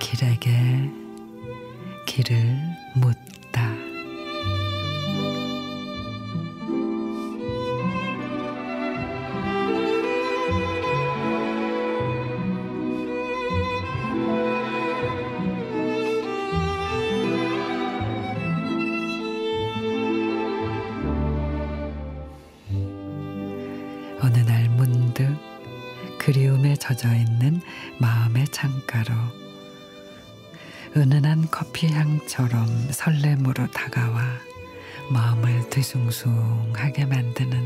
길에게 길을 묻다. 어느 날 문득 그리움에 젖어있는 마음의 창가로 은은한 커피향처럼 설렘으로 다가와 마음을 뒤숭숭하게 만드는,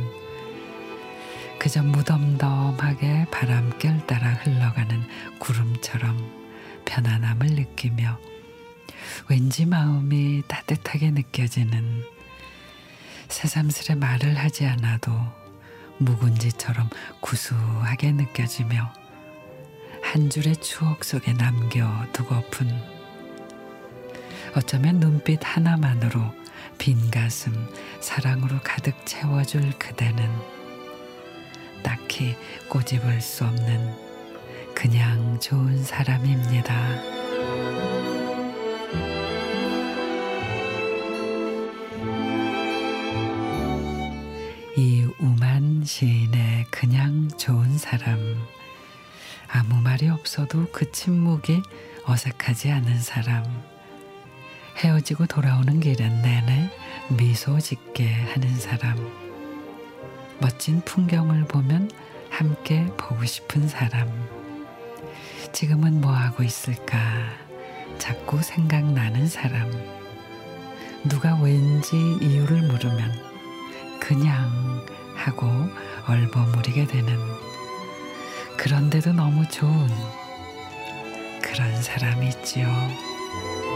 그저 무덤덤하게 바람결 따라 흘러가는 구름처럼 편안함을 느끼며 왠지 마음이 따뜻하게 느껴지는, 새삼스레 말을 하지 않아도 묵은지처럼 구수하게 느껴지며 한 줄의 추억 속에 남겨두고픈, 어쩌면 눈빛 하나만으로 빈 가슴 사랑으로 가득 채워줄 그대는 딱히 꼬집을 수 없는 그냥 좋은 사람입니다. 이우만 시인의 그냥 좋은 사람. 아무 말이 없어도 그 침묵이 어색하지 않은 사람. 헤어지고 돌아오는 길은 내내 미소 짓게 하는 사람. 멋진 풍경을 보면 함께 보고 싶은 사람. 지금은 뭐하고 있을까? 자꾸 생각나는 사람. 누가 왠지 이유를 물으면 그냥 하고 얼버무리게 되는, 그런데도 너무 좋은 그런 사람이 있지요.